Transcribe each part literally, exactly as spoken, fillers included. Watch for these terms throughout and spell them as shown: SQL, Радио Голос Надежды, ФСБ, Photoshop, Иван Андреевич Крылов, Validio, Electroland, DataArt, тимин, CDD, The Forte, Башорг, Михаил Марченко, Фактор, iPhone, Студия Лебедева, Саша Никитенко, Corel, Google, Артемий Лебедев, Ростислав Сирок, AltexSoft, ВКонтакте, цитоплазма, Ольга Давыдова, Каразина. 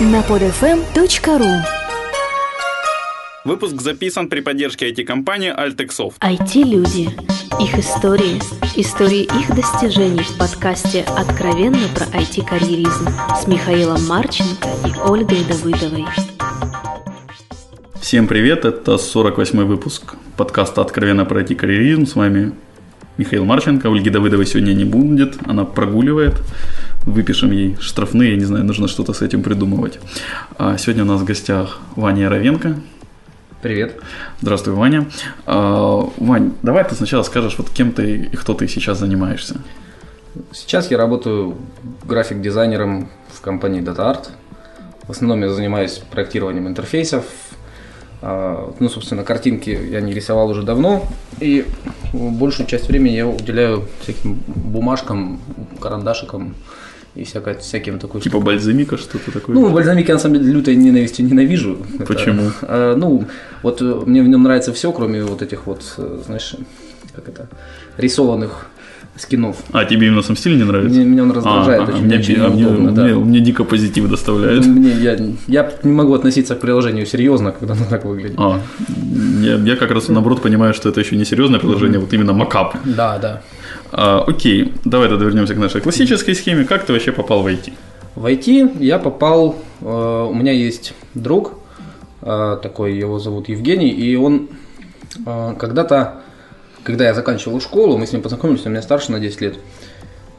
на подфм точка ру. Выпуск записан при поддержке ай ти-компании AltexSoft. ай ти-люди, их истории, истории их достижений в подкасте «Откровенно про ай ти-карьеризм» с Михаилом Марченко и Ольгой Давыдовой. Всем привет, это сорок восьмой выпуск подкаста «Откровенно про ай ти-карьеризм». С вами Михаил Марченко. Ольги Давыдовой сегодня не будет, она прогуливает. Выпишем ей штрафные, я не знаю, нужно что-то с этим придумывать. А сегодня у нас в гостях Ваня Яровенко. Привет. Здравствуй, Ваня. А, Вань, давай ты сначала скажешь, вот кем ты и кто ты сейчас занимаешься. Сейчас я работаю график-дизайнером в компании DataArt. В основном я занимаюсь проектированием интерфейсов. Ну, собственно, картинки я не рисовал уже давно. И большую часть времени я уделяю всяким бумажкам, карандашикам и всякое, всяким такой типа штукам. Бальзамика, что-то такое? Ну, бальзамик я на самом деле лютой ненавистью ненавижу. Почему? Это, а, ну, вот мне в нем нравится все, кроме вот этих вот, знаешь, как это, рисованных скинов. А тебе именно сам стиль не нравится? Мне, меня он раздражает, а, очень, а, мне, очень а, неудобно. Мне, да. мне, мне дико позитив доставляет. Мне, я, я не могу относиться к приложению серьезно, когда оно так выглядит. А, я, я как раз наоборот понимаю, что это еще не серьезное приложение, mm-hmm. вот именно макап. Да, да. А, окей, давай тогда вернемся к нашей классической схеме. Как ты вообще попал в ай ти? В ай ти я попал, э, у меня есть друг, э, такой, его зовут Евгений, и он э, когда-то, когда я заканчивал школу, мы с ним познакомились, он меня старше на десять лет.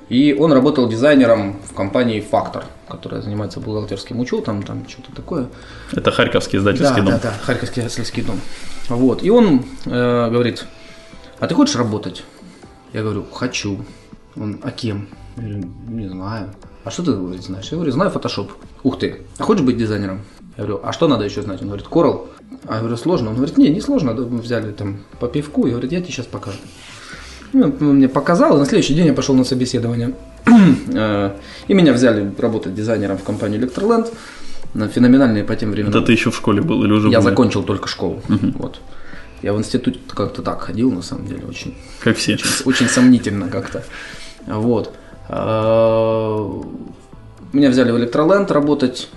И он работал дизайнером в компании «Фактор», которая занимается бухгалтерским учетом, там что-то такое. Это харьковский издательский да, дом. Да, да, харьковский издательский дом. Вот. И он э, говорит, а ты хочешь работать? Я говорю, хочу. Он, а кем? Я говорю, не знаю. А что ты говорит, знаешь? Я говорю, знаю Photoshop. Ух ты, а хочешь быть дизайнером? Я говорю, а что надо еще знать? Он говорит, Corel. А я говорю, сложно? Он говорит, не, не сложно. Мы взяли там по пивку и говорит, я тебе сейчас покажу. Ну, он мне показал, и на следующий день я пошел на собеседование. И меня взяли работать дизайнером в компании Electroland. Феноменальные по тем временам. Это ты еще в школе был или уже? Я были? Закончил только школу. Uh-huh. Вот. Я в институт как-то так ходил, на самом деле, очень, как все. очень, очень сомнительно как-то. Вот. Меня взяли в Electroland работать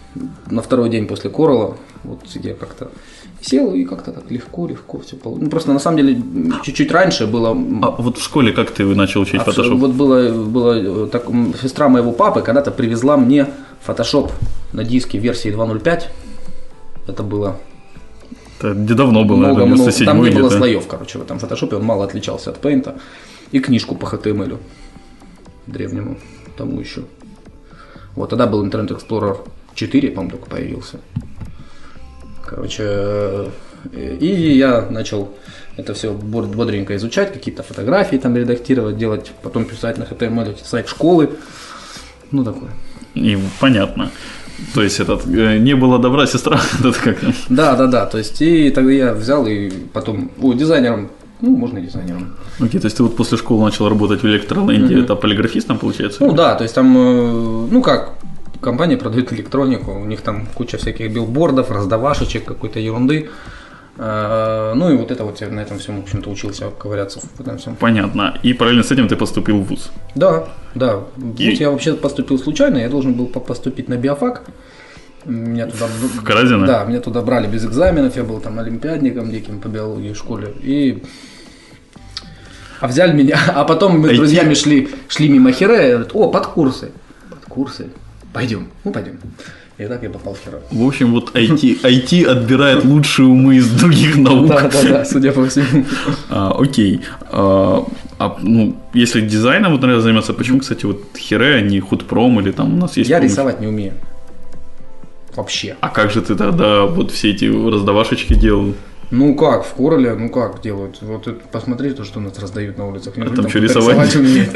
на второй день после Корала. Вот я как-то сел и как-то так легко-легко все получилось. Ну, просто на самом деле чуть-чуть раньше было... А вот в школе как ты начал учить Photoshop? А, вот было, было так, сестра моего папы когда-то привезла мне Photoshop на диске версии два ноль пять. Это было... Это давно было, много, это много, там не было слоев, короче, в этом фотошопе он мало отличался от Paint, и книжку по эйч ти эм эль древнему, тому еще. Вот тогда был Internet Explorer четыре, по-моему, только появился. Короче, и я начал это все бодренько изучать, какие-то фотографии там редактировать, делать, потом писать на эйч ти эм эль сайт школы, ну такое. И понятно. То есть этот не было добра, сестра. Да, да, да. То есть, и тогда я взял и потом. О, дизайнером. Ну, можно и дизайнером. Окей, то есть ты вот после школы начал работать в Электроленде, mm-hmm. это полиграфистом, получается? Ну да, то есть там, ну как, компания продает электронику, у них там куча всяких билбордов, раздавашечек, какой-то ерунды. Ну и вот это вот я на этом всем, в общем-то, учился ковыряться в этом всем. Понятно. И параллельно с этим ты поступил в вуз? Да, да. В вуз и... я вообще поступил случайно, я должен был поступить на биофак. Меня туда... В Каразина? Да, меня туда брали без экзаменов, я был там олимпиадником диким по биологии в школе. И... А взяли меня, а потом мы с друзьями шли, шли мимо Хирея, говорят, о, подкурсы, подкурсы, пойдем, ну пойдем. И так я попал в Корел. В общем, вот ай ти, ай ти отбирает лучшие умы из других наук. Да, да, да, судя по всему. А, окей. А, а, ну, если дизайном вот, наверное, заниматься, почему, кстати, вот Хире, а не худпром или там у нас есть... Я помощь? Рисовать не умею. Вообще. А как же ты тогда вот все эти раздавашечки делал? Ну как, в Кореле, ну как делают? Вот посмотри, то, что у нас раздают на улицах. А там что, рисовать умеют?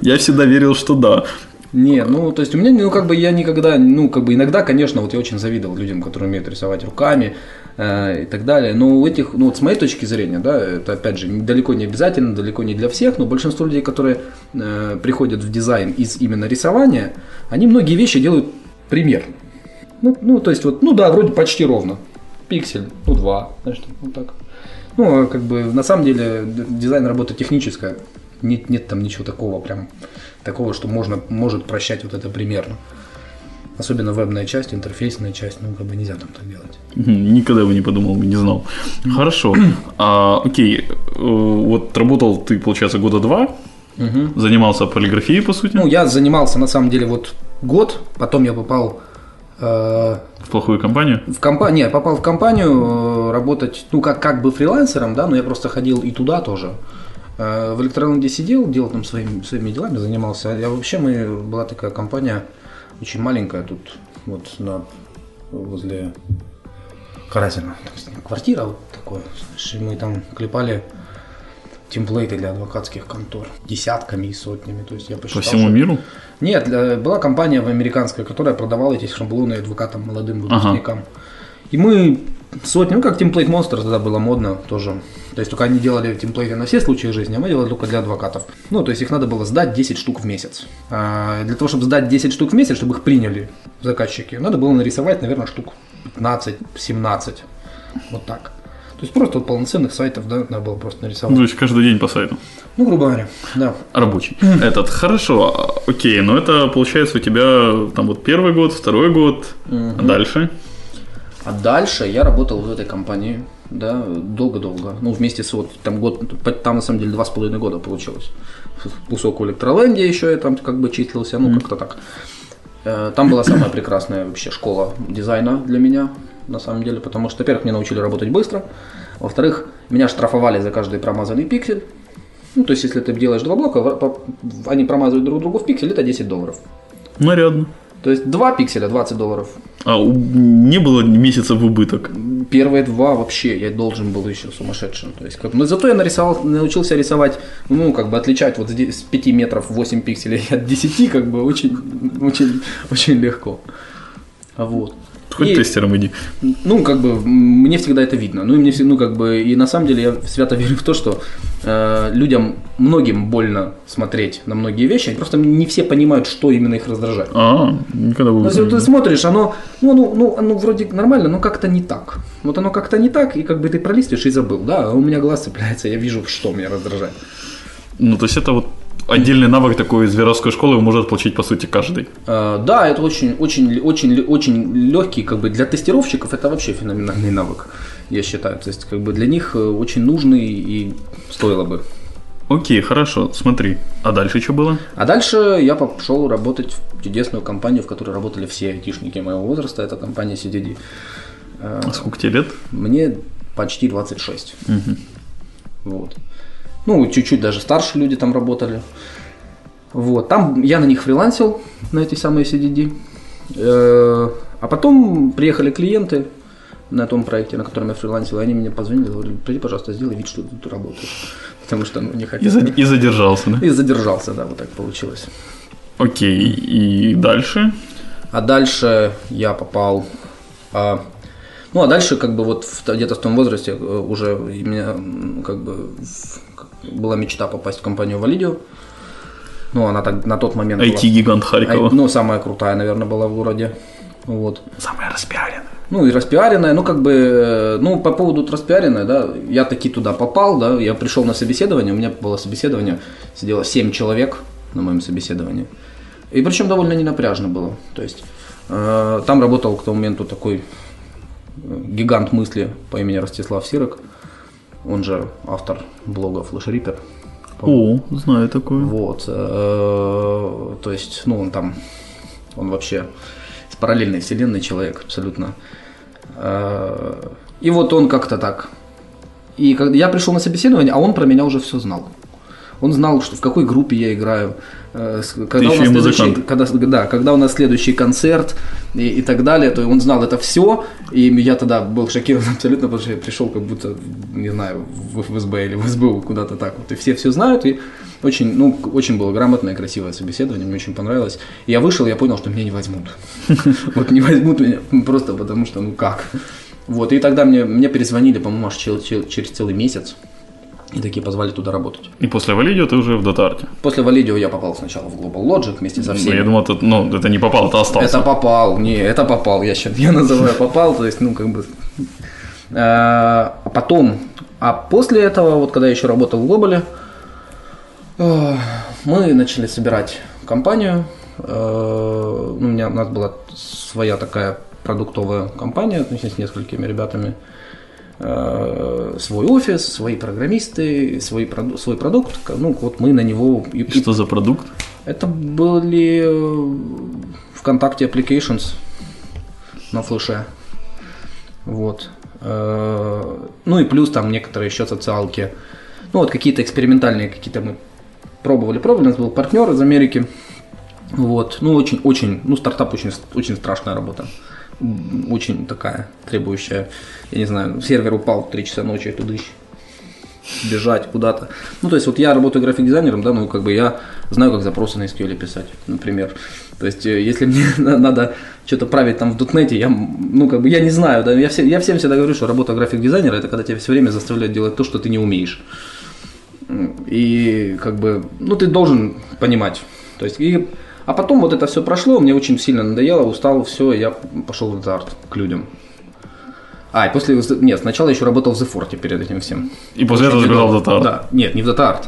Я всегда верил, что да. Нет, ну то есть у меня, ну как бы я никогда, ну как бы иногда, конечно, вот я очень завидовал людям, которые умеют рисовать руками э, и так далее, но у этих, ну вот с моей точки зрения, да, это опять же далеко не обязательно, далеко не для всех, но большинство людей, которые э, приходят в дизайн из именно рисования, они многие вещи делают примерно, ну, ну то есть вот, ну да, вроде почти ровно, пиксель, ну два, значит, вот так, ну как бы на самом деле дизайн работа техническая. Нет, нет там ничего такого прям, такого, что можно, может прощать вот это примерно. особенно вебная часть, интерфейсная часть, ну, как бы нельзя там так делать. Никогда бы не подумал, не знал. Хорошо. А, окей, вот работал ты, получается, года два, угу. занимался полиграфией, по сути. Ну, я занимался, на самом деле, вот год, потом я попал... В плохую компанию? В компа... Нет, попал в компанию работать, ну, как, как бы фрилансером, да, но я просто ходил и туда тоже. В Электроленде сидел, делал там своими, своими делами, занимался. Я вообще, мы, была такая компания, очень маленькая, тут вот на, возле Каразина, квартира вот такой, знаешь, и мы там клепали темплейты для адвокатских контор десятками и сотнями. То есть я посчитал, по всему что... миру? Нет, была компания американская, которая продавала эти шаблоны адвокатам, молодым выпускникам. Ага. И мы сотни, ну как темплейт монстр тогда было модно тоже. То есть только они делали темплейты на все случаи жизни, а мы делали только для адвокатов. Ну, то есть их надо было сдать десять штук в месяц. А для того, чтобы сдать десять штук в месяц, чтобы их приняли заказчики, надо было нарисовать, наверное, штук пятнадцать-семнадцать. Вот так. То есть просто вот полноценных сайтов, да, надо было просто нарисовать. Ну, то есть каждый день по сайту. Ну, грубо говоря, да. Рабочий. Этот, хорошо, окей, но это получается у тебя там вот первый год, второй год, угу. а дальше? А дальше я работал в этой компании, да, долго-долго. Ну, вместе с вот, там год, там на самом деле два с половиной года получилось. Кусок у Электроленде еще я там как бы числился, ну, как-то так. Там была самая прекрасная вообще школа дизайна для меня. На самом деле, потому что, во-первых, меня научили работать быстро, во-вторых, меня штрафовали за каждый промазанный пиксель. Ну, то есть, если ты делаешь два блока, они промазывают друг друга в пиксель, это десять долларов. Нарядно. То есть, два пикселя двадцать долларов. А не было месяца в убыток? Первые два вообще я должен был еще сумасшедшим. То есть, как... Но зато я нарисовал, научился рисовать, ну, как бы отличать вот с пяти метров восемь пикселей от десяти, как бы очень, очень, очень легко. Вот. Хоть и, тестером иди. Ну, как бы, мне всегда это видно. Ну, и мне всегда, ну, как бы, и на самом деле я свято верю в то, что э, людям, многим больно смотреть на многие вещи, просто не все понимают, что именно их раздражает. А, никогда бы. Если ты смотришь, оно, ну, ну, ну, оно вроде нормально, но как-то не так. Вот оно как-то не так, и как бы ты пролистываешь и забыл, да, а у меня глаз цепляется, я вижу, что меня раздражает. Ну, то есть это вот отдельный навык такой из зверовской школы может получить, по сути, каждый. А, да, это очень, очень, очень, очень легкий, как бы для тестировщиков это вообще феноменальный навык, я считаю. То есть, как бы для них очень нужный и стоило бы. Окей, хорошо, смотри. А дальше что было? А дальше я пошел работать в чудесную компанию, в которой работали все айтишники моего возраста. Это компания си ди ди. А сколько тебе лет? Мне почти двадцать шесть. Угу. Вот. Ну, чуть-чуть даже старше люди там работали. Вот. Там я на них фрилансил, на эти самые си ди ди. А потом приехали клиенты на том проекте, на котором я фрилансил, и они мне позвонили, говорили, приди, пожалуйста, сделай вид, что ты тут работаешь. Потому что ну, не хотят. И задержался, да? И задержался, да, вот так получилось. Окей, и дальше? А дальше я попал... Ну, а дальше, как бы, вот где-то в том возрасте уже у меня, как бы, была мечта попасть в компанию Validio. Ну, она так, на тот момент была... ай ти-гигант Харькова. Ай, ну, самая крутая, наверное, была в городе. Вот. Самая распиаренная. Ну, и распиаренная, ну, как бы, ну, по поводу распиаренной, да, я таки туда попал, да, я пришел на собеседование, у меня было собеседование, сидело семь человек на моем собеседовании. И причем довольно ненапряжно было, то есть, э, там работал к тому моменту такой... гигант мысли по имени Ростислав Сирок, он же автор блога «Флэшрипер». О, знаю такое. Вот, то есть, ну он там, он вообще с параллельной вселенной человек абсолютно. И вот он как-то так. И когда я пришел на собеседование, а он про меня уже все знал. Он знал, что в какой группе я играю, когда у нас следующий, когда, да, когда у нас следующий концерт и, и так далее, то он знал это все, и я тогда был шокирован абсолютно, потому что я пришел как будто, не знаю, в ФСБ или в СБУ, куда-то так вот, и все все знают, и очень, ну, очень было грамотное, красивое собеседование, мне очень понравилось, и я вышел, и я понял, что меня не возьмут, вот не возьмут меня просто потому, что ну как, вот, и тогда мне перезвонили, по-моему, аж через целый месяц, и такие позвали туда работать. И после Validio ты уже в DataArt? После Validio я попал сначала в GlobalLogic вместе со всеми. Я думал, это, ну, это не попал, это остался. Это попал, не, это попал, я сейчас я называю попал, то есть, ну, как бы... А потом, а после этого, вот когда я еще работал в Global, мы начали собирать компанию, у меня, у нас была своя такая продуктовая компания с несколькими ребятами, свой офис, свои программисты, свой, свой продукт. Ну, вот мы на него... Что за продукт? Это были ВКонтакте Applications на флеше. Вот. Ну и плюс там некоторые еще социалки. Ну вот какие-то экспериментальные, какие-то мы пробовали, пробовали. У нас был партнер из Америки. Вот. Ну очень, очень, ну стартап очень, очень страшная работа. Очень такая требующая, я не знаю, сервер упал в три часа ночи, туда бежать куда-то. Ну, то есть, вот я работаю график-дизайнером, да, ну, как бы я знаю, как запросы на эс кью эль писать, например. То есть, если мне надо что-то править там в дотнете, я, ну, как бы я не знаю, да, я, все, я всем всегда говорю, что работа график-дизайнера – это когда тебя все время заставляют делать то, что ты не умеешь. И, как бы, ну, ты должен понимать. То есть, и, а потом вот это все прошло, мне очень сильно надоело, устал, все, я пошел в DataArt к людям. А, и после... Нет, сначала еще работал в The Forte перед этим всем. И после этого забежал в DataArt? Да, нет, не в DataArt.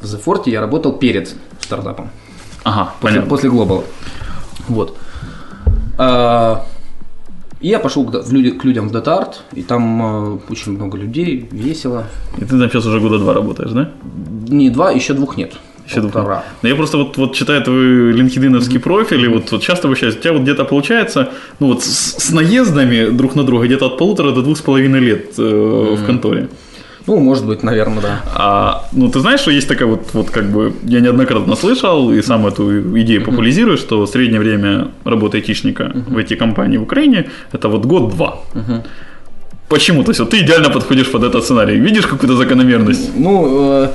В The Forte я работал перед стартапом. Ага, после, после Global. Вот. А, и я пошел к, в люди, к людям в DataArt, и там а, очень много людей, весело. И ты там сейчас уже года два работаешь, да? Не два, еще двух нет. Еще полтора. Я просто вот, вот читаю твой LinkedIn-овский профиль, и вот, вот часто общаюсь, у тебя вот где-то получается, ну вот с, с наездами друг на друга где-то от полутора до двух с половиной лет э, mm-hmm. в конторе. Ну, может быть, наверное, да. А, ну, ты знаешь, что есть такая вот, вот как бы, я неоднократно слышал, и сам эту идею популяризирую, mm-hmm. что среднее время работы айтишника mm-hmm. в ай ти-компании в Украине – это вот год-два. Mm-hmm. Почему? То есть, вот ты идеально подходишь под этот сценарий. Видишь какую-то закономерность? Mm-hmm. Ну, э-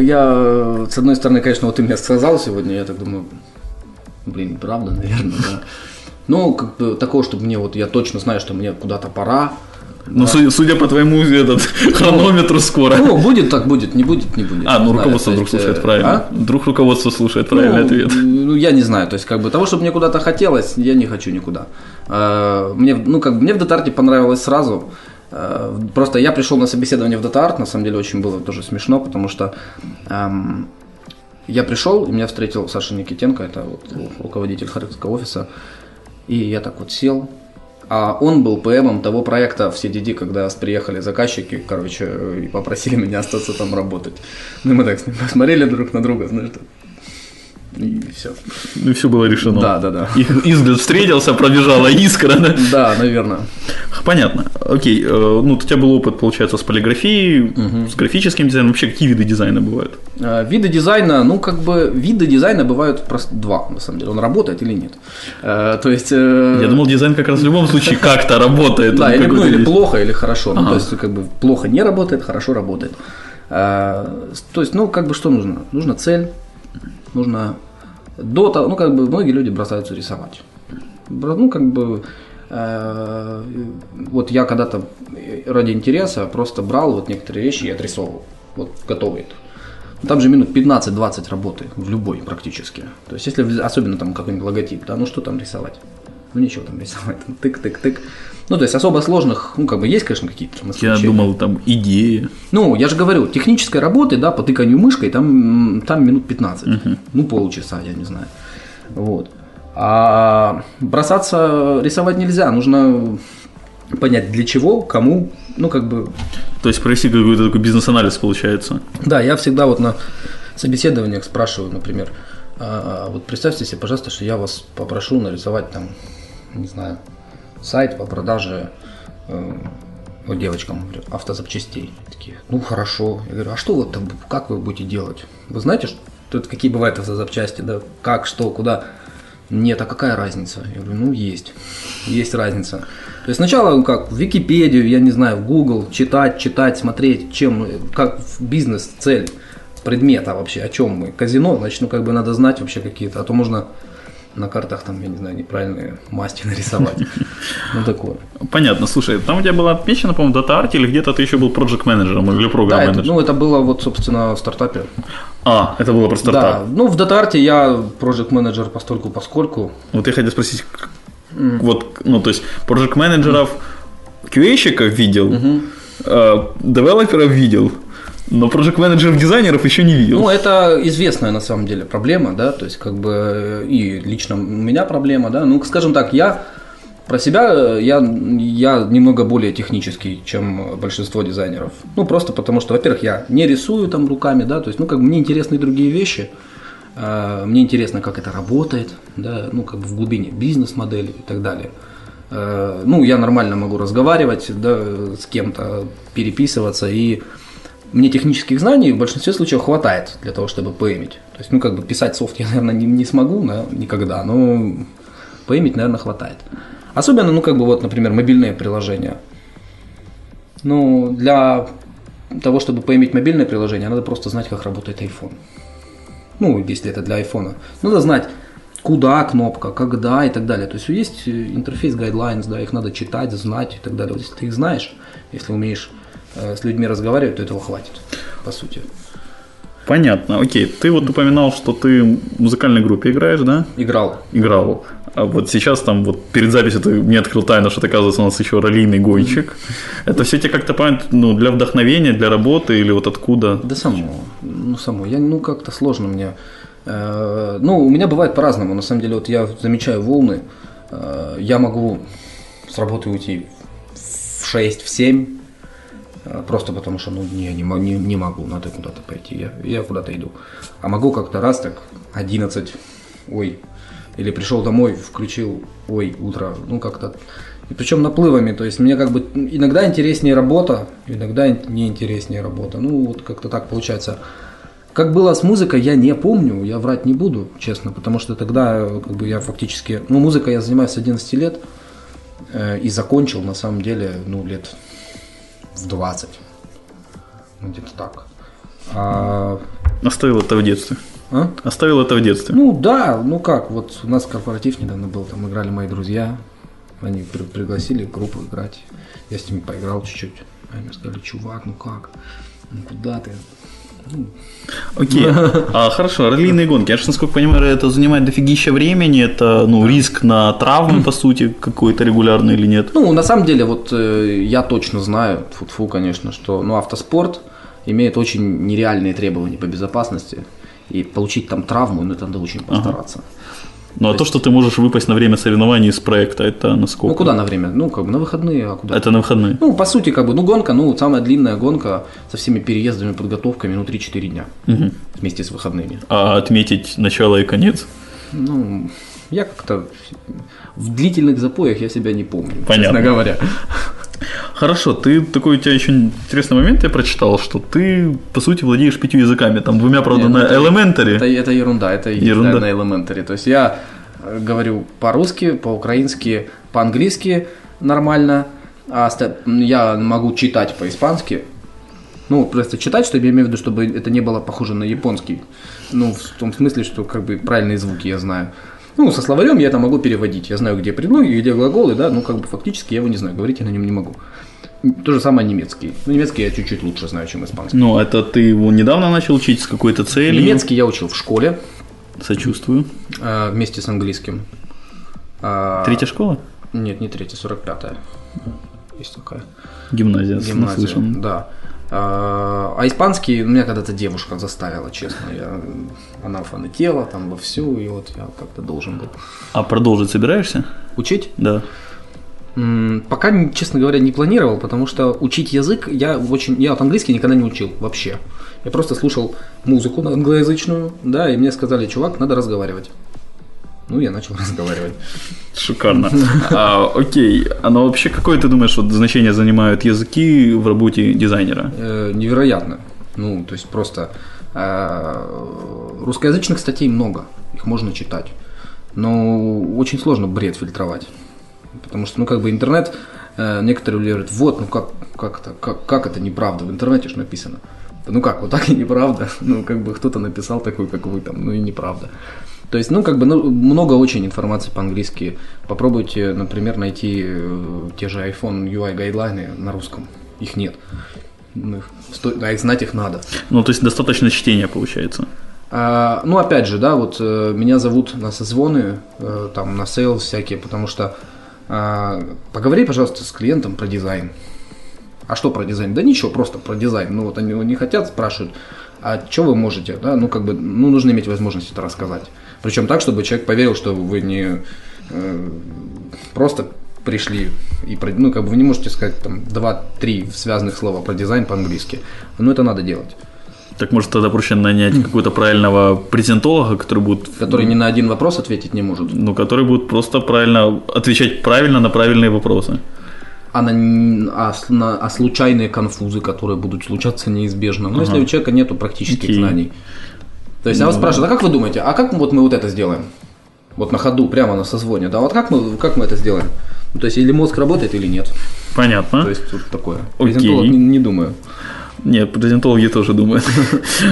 Я, с одной стороны, конечно, вот ты мне сказал сегодня, я так думаю, блин, правда, наверное, да. Ну, как бы такого, чтобы мне, вот я точно знаю, что мне куда-то пора. Ну, да. судя, судя по твоему этот, хронометру скоро. Ну, будет так, будет, не будет, не будет. А, ну, руководство вдруг слушает правильно. А? Вдруг руководство слушает правильный ну, ответ. Ну, я не знаю, то есть, как бы, того, чтобы мне куда-то хотелось, я не хочу никуда. Мне, ну, как бы, мне в DataArt понравилось сразу. Просто я пришел на собеседование в DataArt, на самом деле очень было тоже смешно, потому что эм, я пришел, и меня встретил Саша Никитенко, это вот руководитель Харьковского офиса, и я так вот сел, а он был пи эм-ом того проекта в си ди ди, когда приехали заказчики, короче, и попросили меня остаться там работать. Ну и мы так с ним посмотрели друг на друга, знаешь, и все. Ну и все было решено. Да, да, да. Их взгляд встретился, пробежала искра, да? Да, наверное. Понятно. Окей, ну у тебя был опыт, получается, с полиграфией, угу. с графическим дизайном. Вообще, какие виды дизайна бывают? Виды дизайна, ну как бы, виды дизайна бывают просто два, на самом деле. Он работает или нет. То есть... Я думал, дизайн как раз в любом случае как-то работает. Да, или плохо, или хорошо. Ну то есть, как бы, плохо не работает, хорошо работает. То есть, ну как бы, что нужно? Нужна цель, нужно... До того, ну, как бы, многие люди бросаются рисовать. Ну, как бы, э, вот я когда-то ради интереса просто брал вот некоторые вещи и отрисовывал. Вот готовые. Там же минут пятнадцать-двадцать работы в любой практически. То есть, если особенно там какой-нибудь логотип, да, ну что там рисовать? Ну, ничего там рисовать. Там, тык-тык-тык. Ну, то есть, особо сложных, ну, как бы, есть, конечно, какие-то там исключения. Я думал, там, идеи. Ну, я же говорю, технической работы, да, по тыканию мышкой, там, там минут пятнадцать. Uh-huh. Ну, полчаса, я не знаю. Вот. А бросаться рисовать нельзя. Нужно понять, для чего, кому, ну, как бы... То есть, провести какой-то такой бизнес-анализ, получается. Да, я всегда вот на собеседованиях спрашиваю, например, вот представьте себе, пожалуйста, что я вас попрошу нарисовать, там, не знаю... сайт по продаже э, вот девочкам автозапчастей. Такие, ну хорошо. Я говорю, а что вот там, как вы будете делать? Вы знаете, что, какие бывают автозапчасти, да? Как, что, куда? Нет, а какая разница? Я говорю, ну есть, есть разница. То есть сначала как в Википедию, я не знаю, в Google читать, читать, смотреть, чем, как бизнес, цель предмета вообще, о чем мы. Казино, значит, ну как бы надо знать вообще какие-то, а то можно... На картах там, я не знаю, неправильные масти нарисовать. Ну, такое. Понятно. Слушай, там у тебя была отмечена, по-моему, DataArt, или где-то ты еще был проджект-менеджером или программ-менеджером? Да, ну, это было вот, собственно, в стартапе. А, это было про стартап. Да, ну, в DataArt я проджект-менеджер постольку-поскольку. Вот я хотел спросить, mm. вот, ну, то есть, проджект-менеджеров, mm. кью эй-щиков видел, mm-hmm. э, девелоперов видел, Но проджект-менеджеров-дизайнеров еще не видел. Ну, это известная на самом деле проблема, да, то есть, как бы, и лично у меня проблема, да. Ну, скажем так, я про себя, я, я немного более технический, чем большинство дизайнеров. Ну, просто потому что, во-первых, я не рисую там руками, да, то есть, ну, как бы, мне интересны другие вещи. Мне интересно, как это работает, да, ну, как бы в глубине бизнес-модели и так далее. Ну, я нормально могу разговаривать, да, с кем-то, переписываться, и мне технических знаний в большинстве случаев хватает для того, чтобы пеймить. То есть, ну, как бы писать софт я, наверное, не, не смогу, да, никогда, но пеймить, наверное, хватает. Особенно, ну, как бы, вот, например, мобильные приложения. Ну, для того, чтобы пеймить мобильное приложение, надо просто знать, как работает iPhone. Ну, если это для iPhone. Надо знать, куда кнопка, когда и так далее. То есть есть интерфейс guidelines, да, их надо читать, знать и так далее. Вот если ты их знаешь, если умеешь э, с людьми разговаривать, то этого хватит, по сути. Понятно, окей. Ты вот упоминал, что ты в музыкальной группе играешь, да? Играл. Играл. А вот сейчас там вот перед записью ты мне открыл тайну, что ты, оказывается, у нас еще раллийный гонщик. Mm-hmm. Это все тебе как-то понятно, ну, для вдохновения, для работы или вот откуда? Да само. Ну, само. Я, ну, как-то сложно мне. Ну, у меня бывает по-разному. На самом деле, вот я замечаю волны. Я могу с работы уйти в шесть, в семь. Просто потому что, ну, не, не, не могу, надо куда-то пойти, я, я куда-то иду. А могу как-то раз так, одиннадцать, ой, или пришел домой, включил, ой, утро, ну, как-то. И причем наплывами, то есть мне как бы иногда интереснее работа, иногда не интереснее работа, ну, вот как-то так получается. Как было с музыкой, я не помню, я врать не буду, честно, потому что тогда как бы я фактически, ну, музыкой я занимаюсь с одиннадцати лет э, и закончил, на самом деле, ну, лет... в двадцать. Ну, где-то так. А... Оставил это в детстве. А? Оставил это в детстве. Ну да, ну как, вот у нас корпоратив недавно был, там играли мои друзья, они при- пригласили группу играть, я с ними поиграл чуть-чуть, они мне сказали, чувак, ну как, ну куда ты? Окей, а, хорошо, раллийные гонки, я же, насколько понимаю, это занимает дофигища времени, это, ну, риск на травмы, по сути, какой-то регулярный или нет? Ну, на самом деле, вот я точно знаю, фу-фу, конечно, что, ну, автоспорт имеет очень нереальные требования по безопасности, и получить там травму, ну, это надо очень постараться. Ага. Ну, то а есть... то, что ты можешь выпасть на время соревнований из проекта, это насколько? Ну, куда на время? Ну, как бы на выходные, а куда? Это на выходные? Ну, по сути, как бы, ну, гонка, ну, самая длинная гонка со всеми переездами, подготовками, ну, три-четыре дня, угу, вместе с выходными. А отметить начало и конец? Ну, я как-то в длительных запоях я себя не помню, понятно, честно говоря. Хорошо, ты такой, у тебя еще интересный момент, я прочитал, что ты, по сути, владеешь пятью языками, там двумя, правда, не, ну, на Elementary. Это, это ерунда, это ерунда, да, на Elementary, то есть я говорю по-русски, по-украински, по-английски нормально, а я могу читать по-испански, ну, просто читать, что я имею в виду, чтобы это не было похоже на японский, ну, в том смысле, что, как бы, правильные звуки я знаю. Ну, со словарем я это могу переводить. Я знаю, где предлоги, где глаголы, да, ну, как бы фактически я его не знаю, говорить я на нем не могу. То же самое немецкий. Ну, немецкий я чуть-чуть лучше знаю, чем испанский. Ну, это ты его недавно начал учить с какой-то целью? Немецкий я учил в школе. Сочувствую. А, вместе с английским. А... Третья школа? Нет, не третья, сорок пятая. Есть такая. Гимназия, Гимназия, слышал. Да. А испанский у меня когда-то девушка заставила, честно. Я, она фанатела там вовсю, и вот я как-то должен был. А продолжить собираешься? Учить? Да. Пока, честно говоря, не планировал, потому что учить язык я очень. Я вот английский никогда не учил вообще. Я просто слушал музыку англоязычную, да, и мне сказали, чувак, надо разговаривать. Ну, я начал разговаривать. Шикарно. А, окей. А ну, вообще, какое, ты думаешь, вот, значение занимают языки в работе дизайнера? Э, невероятно. Ну, то есть просто э, русскоязычных статей много, их можно читать. Но очень сложно бред фильтровать. Потому что, ну, как бы интернет, э, некоторые люди говорят, вот, ну как, как, это, как, как это неправда, в интернете же написано. Ну как, вот так и неправда. Ну, как бы кто-то написал такой, как вы там, ну и неправда. То есть, ну, как бы, ну, много очень информации по-английски. Попробуйте, например, найти э, те же iPhone ю ай гайдлайны на русском. Их нет. Ну, их, сто, а их знать их надо. Ну, то есть, достаточно чтения получается. А, ну, опять же, да, вот э, меня зовут на созвоны, э, там, на сейлс всякие, потому что э, поговори, пожалуйста, с клиентом про дизайн. А что про дизайн? Да ничего, просто про дизайн. Ну вот они не хотят, спрашивают, а что вы можете? Да, ну как бы, ну нужно иметь возможность это рассказать. Причем так, чтобы человек поверил, что вы не э, просто пришли и, ну как бы вы не можете сказать там два-три связанных слова про дизайн по-английски. Но это надо делать. Так может тогда проще нанять какого-то правильного презентолога, который будет... Который ни на один вопрос ответить не может. Ну, который будет просто правильно отвечать правильно на правильные вопросы. А, на, а, на, а случайные конфузы, которые будут случаться неизбежно. Ну, ага. Если у человека нету практических okay. знаний. То есть, ну, а вас спрашивают, а как вы думаете, а как вот мы вот это сделаем? Вот на ходу, прямо на созвоне. Да, вот как мы, как мы это сделаем? Ну, то есть, или мозг работает, или нет. Понятно. То есть, вот такое. Okay. Презентолог не, не думаю. Нет, презентологи тоже думают.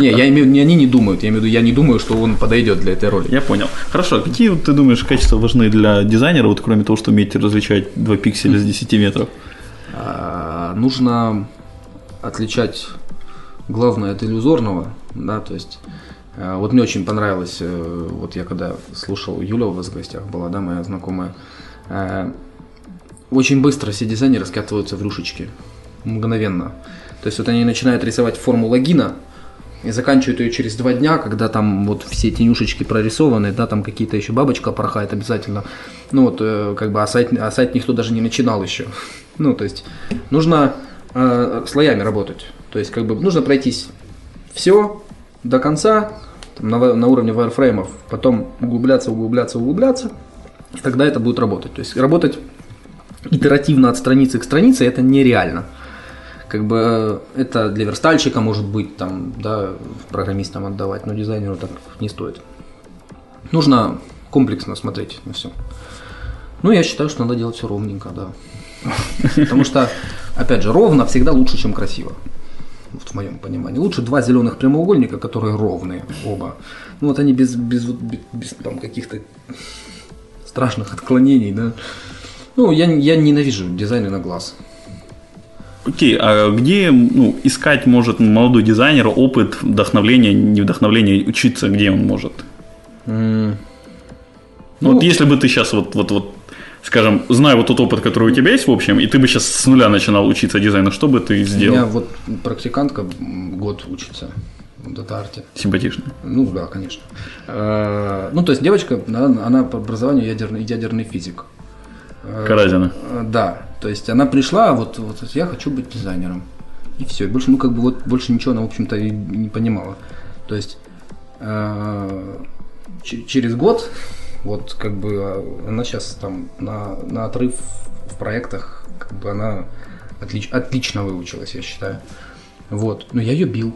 Не, я имею, они не думают. Я имею в виду, я не думаю, что он подойдет для этой роли. Я понял. Хорошо. Какие, ты думаешь, качества важны для дизайнера, вот кроме того, что уметь различать два пикселя с десяти метров? А, нужно отличать главное от иллюзорного, да, то есть. Вот мне очень понравилось, вот я когда слушал, Юля у вас в гостях была, да, моя знакомая. Очень быстро все дизайнеры скатываются в рюшечки. Мгновенно. То есть вот они начинают рисовать форму логина и заканчивают ее через два дня, когда там вот все тенюшечки прорисованы, да, там какие-то еще бабочка порхает обязательно. Ну вот, как бы, а сайт, а сайт никто даже не начинал еще. Ну, то есть нужно э, слоями работать. То есть, как бы, нужно пройтись все до конца там, на, на уровне вайрфреймов, потом углубляться, углубляться, углубляться, и тогда это будет работать. То есть работать итеративно от страницы к странице – это нереально. Как бы это для верстальщика может быть, там, да, программистам отдавать, но дизайнеру так не стоит. Нужно комплексно смотреть на все. Ну, я считаю, что надо делать все ровненько, да. Потому что, опять же, ровно всегда лучше, чем красиво. Вот в моем понимании. Лучше два зеленых прямоугольника, которые ровные оба. Ну, вот они без, без, без, без там, каких-то страшных отклонений, да. Ну, я, я ненавижу дизайны на глаз. Окей, okay, а где, ну, искать может молодой дизайнер опыт, вдохновление, не вдохновление, учиться, где он может? Mm. Ну, вот если бы ты сейчас, вот, вот, вот, скажем, знаю вот тот опыт, который у тебя есть в общем, и ты бы сейчас с нуля начинал учиться дизайну, что бы ты сделал? У меня вот практикантка год учится в DataArt. Симпатично. Ну да, конечно. Ну то есть девочка, она по образованию ядерный, ядерный физик. Каразина. Да, то есть она пришла, вот, вот я хочу быть дизайнером. И все, больше, ну как бы вот больше ничего она, в общем-то, и не понимала. То есть э, ч- через год, вот как бы она сейчас там на, на отрыв в проектах, как бы она отлич- отлично выучилась, я считаю. Вот, но я ее бил.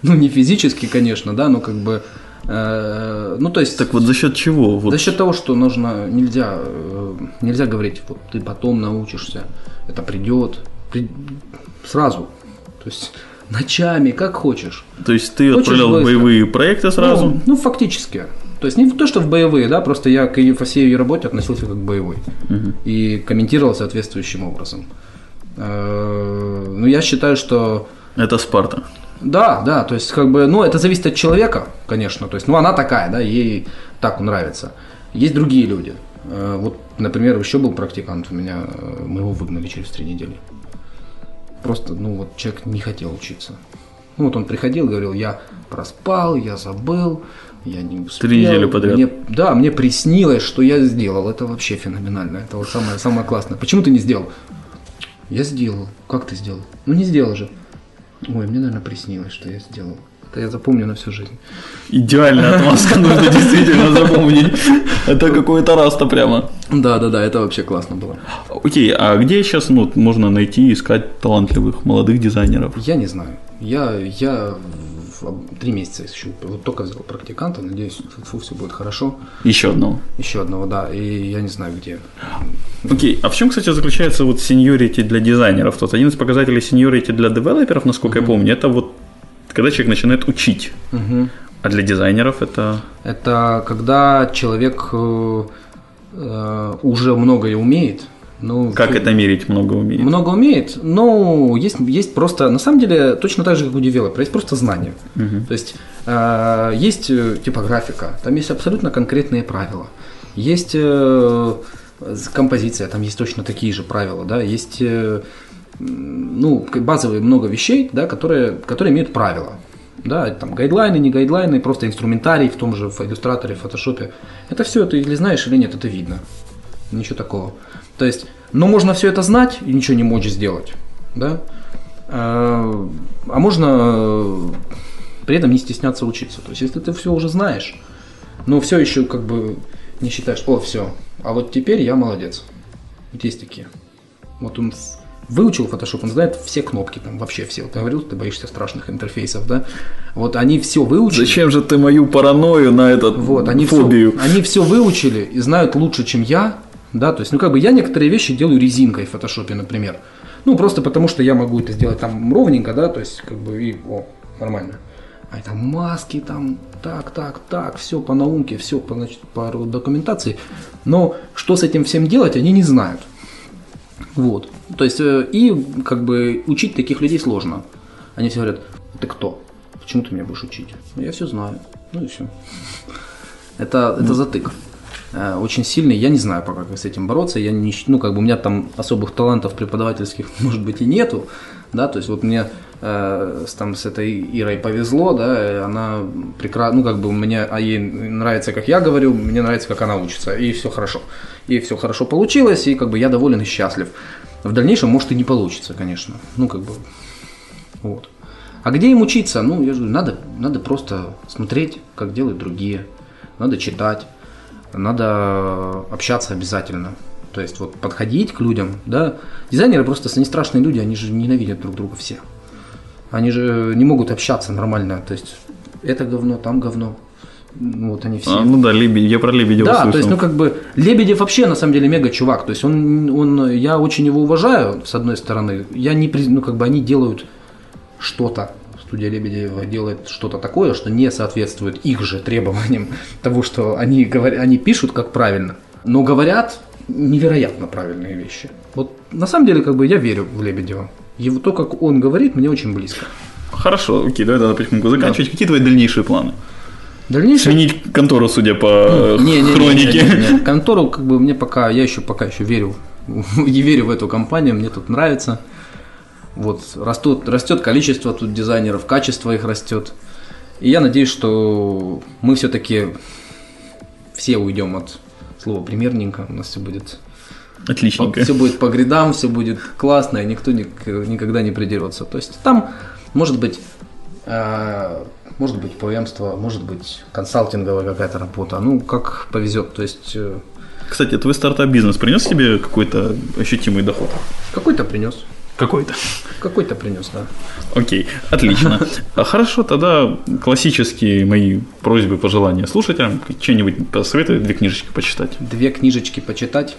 Ну не физически, конечно, да, но как бы... Ну, то есть, так вот за счет чего? Вот. За счет того, что нужно, нельзя, нельзя говорить, вот ты потом научишься, это придет, при... сразу, то есть ночами, как хочешь. То есть ты хочешь отправлял в боевые проекты сразу? Ну, ну, фактически. То есть не то, что в боевые, да, просто я к ее, по всей ее работе относился как к боевой угу. и комментировал соответствующим образом. Ну, я считаю, что... Это Спарта. Да, да, то есть как бы, ну это зависит от человека, конечно, то есть, ну она такая, да, ей так нравится. Есть другие люди, вот, например, еще был практикант у меня, мы его выгнали через три недели. Просто, ну вот человек не хотел учиться. Ну вот он приходил, говорил, я проспал, я забыл, я не успел. Три недели подряд. Мне, да, мне приснилось, что я сделал, это вообще феноменально, это вот самое, самое классное. Почему ты не сделал? Я сделал. Как ты сделал? Ну не сделал же. Ой, мне, наверное, приснилось, что я сделал. Это я запомню на всю жизнь. Идеальная отмазка, нужно действительно запомнить. Это какое-то раз-то прямо. Да, да, да, это вообще классно было. Окей, а где сейчас можно найти и искать талантливых молодых дизайнеров? Я не знаю. Я три месяца еще вот только взял практиканта, надеюсь, все будет хорошо. Еще одного. Еще одного, да. И я не знаю, где. Окей. Okay. А в чем, кстати, заключается вот seniority для дизайнеров? Тот один из показателей seniority для девелоперов, насколько uh-huh. я помню, это вот когда человек начинает учить. Uh-huh. А для дизайнеров это. Это когда человек э, уже многое умеет. Ну, как это мерить, много умеет? Много умеет, но есть, есть просто, на самом деле, точно так же, как у девелопера, есть просто знания. Uh-huh. То есть, э, есть типографика, там есть абсолютно конкретные правила, есть э, композиция, там есть точно такие же правила, да, есть э, ну, базовые много вещей, да, которые, которые имеют правила. Да, там гайдлайны, не гайдлайны, просто инструментарий в том же в иллюстраторе, в фотошопе. Это все ты или знаешь, или нет, это видно. Ничего такого. То есть, но можно все это знать и ничего не можешь сделать. Да? А можно при этом не стесняться учиться. То есть, если ты все уже знаешь, но все еще как бы не считаешь, о, все, а вот теперь я молодец. Вот есть такие. Вот он выучил Photoshop, он знает все кнопки, там вообще все. Вот я говорил, ты боишься страшных интерфейсов, да? Вот они все выучили. Зачем же ты мою паранойю на этот вот, они фобию? Все, они все выучили и знают лучше, чем я, да? То есть, ну как бы я некоторые вещи делаю резинкой в Photoshop, например. Ну просто потому, что я могу это сделать там ровненько, да? То есть, как бы и о, нормально. А это маски там, так, так, так, все по науке, все по, значит, по документации. Но что с этим всем делать, они не знают. Вот. То есть, и как бы учить таких людей сложно. Они все говорят, ты кто? Почему ты меня будешь учить? Ну, я все знаю. Ну и все. Это, это затык. Очень сильный. Я не знаю пока, как с этим бороться. Я не, ну, как бы у меня там особых талантов преподавательских, может быть, и нету. Да? То есть, вот мне э, там с этой Ирой повезло, да, она прекрасно, ну, как бы мне, а ей нравится, как я говорю, мне нравится, как она учится, и все хорошо. И все хорошо получилось, и как бы я доволен и счастлив. В дальнейшем, может, и не получится, конечно. Ну, как бы, вот. А где им учиться? Ну, я же говорю, надо, надо просто смотреть, как делают другие, надо читать, надо общаться обязательно. То есть, вот, подходить к людям, да. Дизайнеры просто, они страшные люди, они же ненавидят друг друга все. Они же не могут общаться нормально, то есть, это говно, там говно. Вот они все. А, ну да, Лебедев, я про Лебедева да, слышал. То есть, ну как бы, Лебедев вообще на самом деле мега чувак. То есть он, он, я очень его уважаю, с одной стороны. Я не, ну как бы они делают что-то, студия Лебедева делает что-то такое, что не соответствует их же требованиям того, что они, говорят, они пишут как правильно, но говорят невероятно правильные вещи. Вот на самом деле как бы я верю в Лебедева. Его то, как он говорит, мне очень близко. Хорошо, окей, давай тогда потихоньку заканчивать. Да. Какие твои дальнейшие планы? Дальнейшее... Сменить контору, судя по не, не, хронике. Не, не, не, не. Контору, как бы мне пока, я еще пока еще верю, не верю в эту компанию, мне тут нравится. Вот растут, растет количество тут дизайнеров, качество их растет. И я надеюсь, что мы все-таки все уйдем от слова примерненько, у нас все будет отличненько, все будет по грядам, все будет классно, и никто никогда не придерется. То есть там, может быть. Может быть, поэмство, может быть, консалтинговая какая-то работа. Ну, как повезет. То есть... Кстати, твой стартап-бизнес принес тебе какой-то ощутимый доход? Какой-то принес. Какой-то? Какой-то принес, да. Окей, отлично. Хорошо, тогда классические мои просьбы, пожелания слушателям. Что-нибудь посоветую, две книжечки почитать. Две книжечки почитать.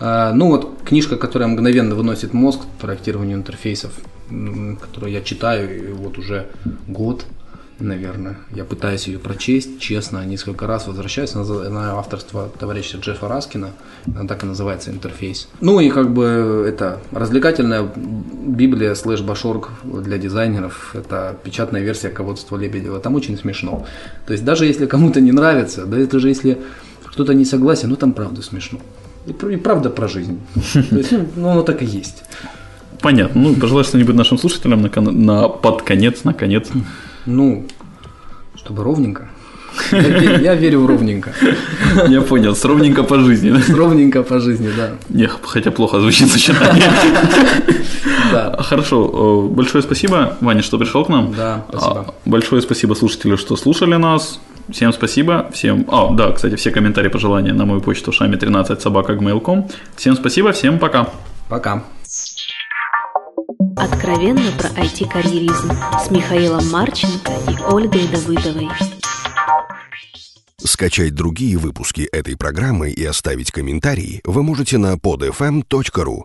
Ну, вот книжка, которая мгновенно выносит мозг, проектирование интерфейсов, которую я читаю, и вот уже год. Наверное, я пытаюсь ее прочесть, честно, несколько раз возвращаюсь. Она авторство товарища Джеффа Раскина, она так и называется, интерфейс. Ну и как бы это развлекательная библия слэш башорг для дизайнеров, это печатная версия «Ководства» Лебедева, там очень смешно. То есть даже если кому-то не нравится, да это же если кто-то не согласен, ну там правда смешно. И правда про жизнь, то есть, ну оно так и есть. Понятно, ну пожелаю что-нибудь нашим слушателям на, кон... на... под конец, на конец. Ну, чтобы ровненько. Я, я, я верю в ровненько. Я понял, с ровненько по жизни. Да? С ровненько по жизни, да. Не, хотя плохо звучит сочетание. Да. Хорошо, большое спасибо, Ваня, что пришел к нам. Да, спасибо. Большое спасибо слушателю, что слушали нас. Всем спасибо, всем... А, да, кстати, все комментарии, пожелания на мою почту шами тринадцать собака джи мейл точка ком. Всем спасибо, всем пока. Пока. Откровенно про ай ти-карьеризм с Михаилом Марченко и Ольгой Давыдовой. Скачать другие выпуски этой программы и оставить комментарии вы можете на под эф эм точка ру.